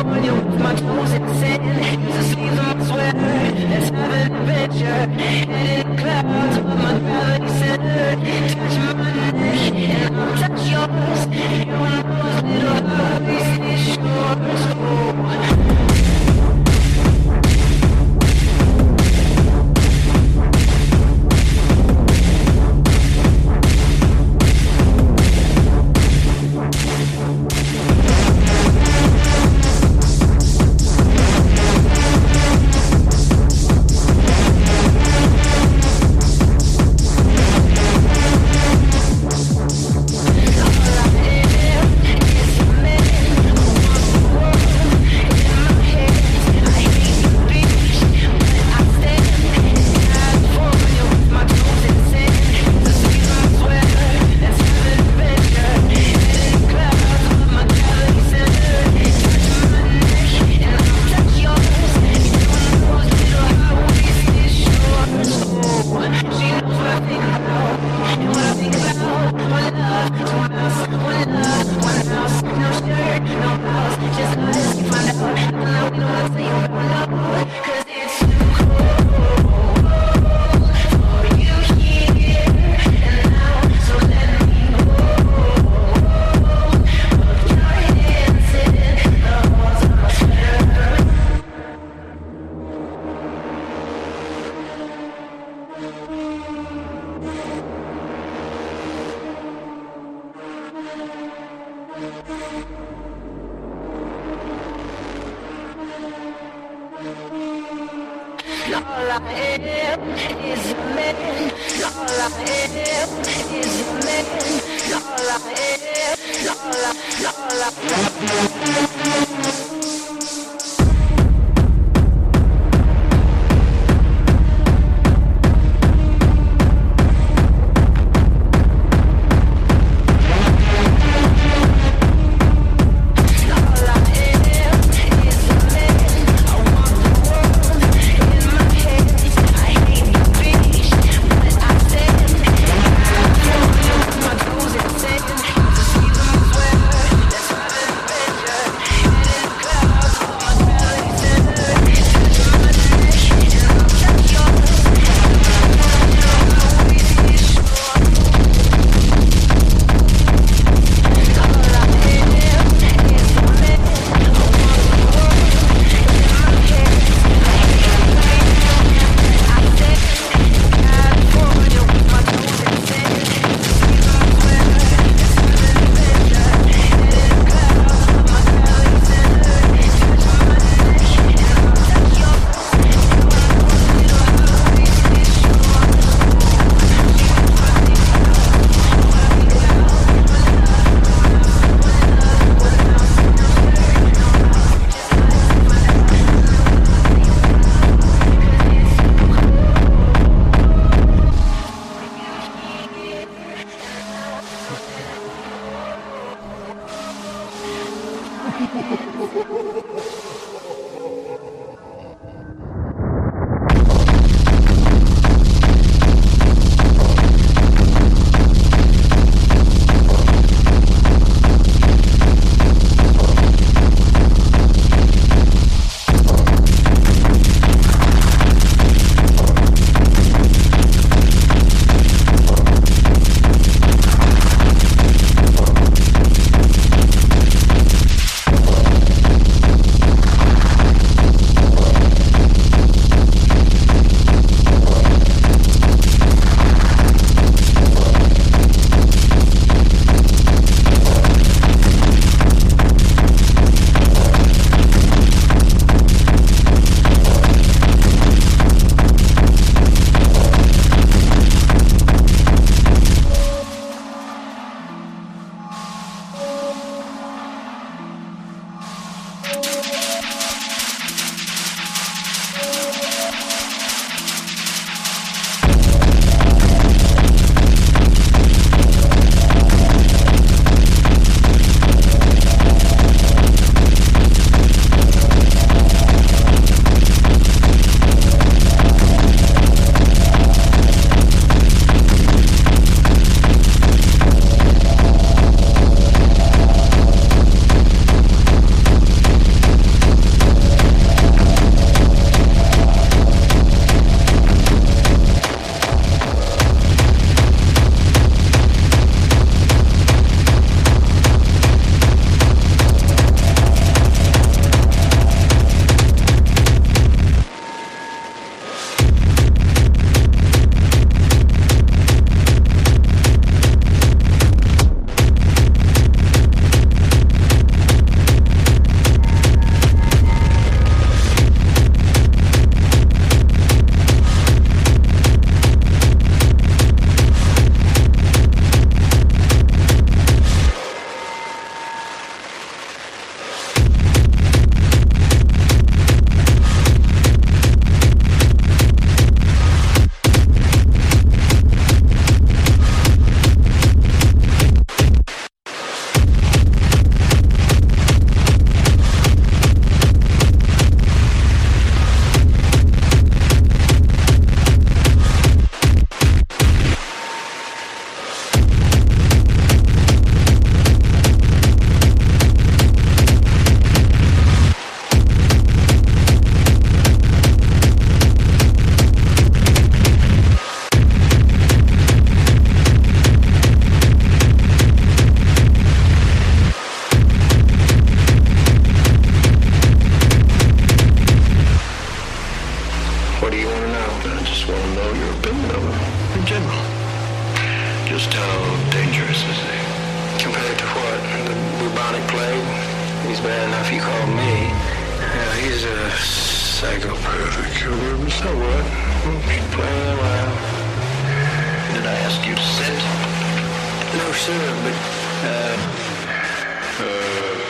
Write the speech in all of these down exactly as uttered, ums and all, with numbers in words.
over you with my toes in sin. Use the sleeves of my sweater. Let's have an adventure. Headed in clouds with my gravity center. Touch my neck and I'll touch yours. You and those little hobbies, it's yours. Oh. All I am is a man. All I am is a man. All I am, all I, all I, all I. psychopathic killer, but so what? We'll keep playing around. Did I ask you to sit? No, sir, but, uh... Uh...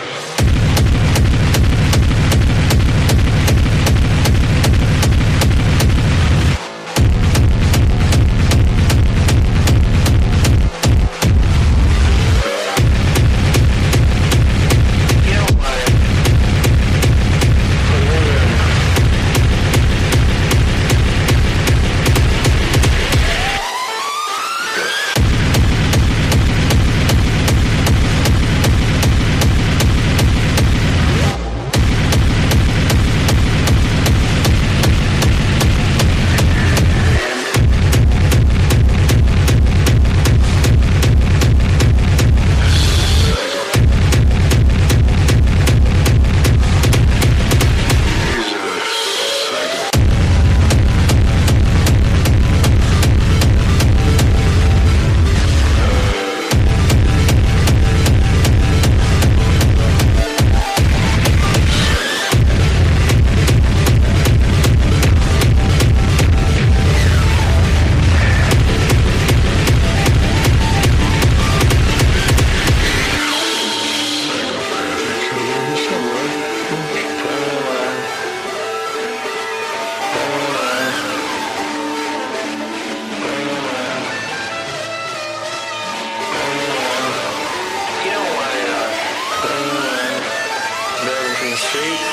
Street.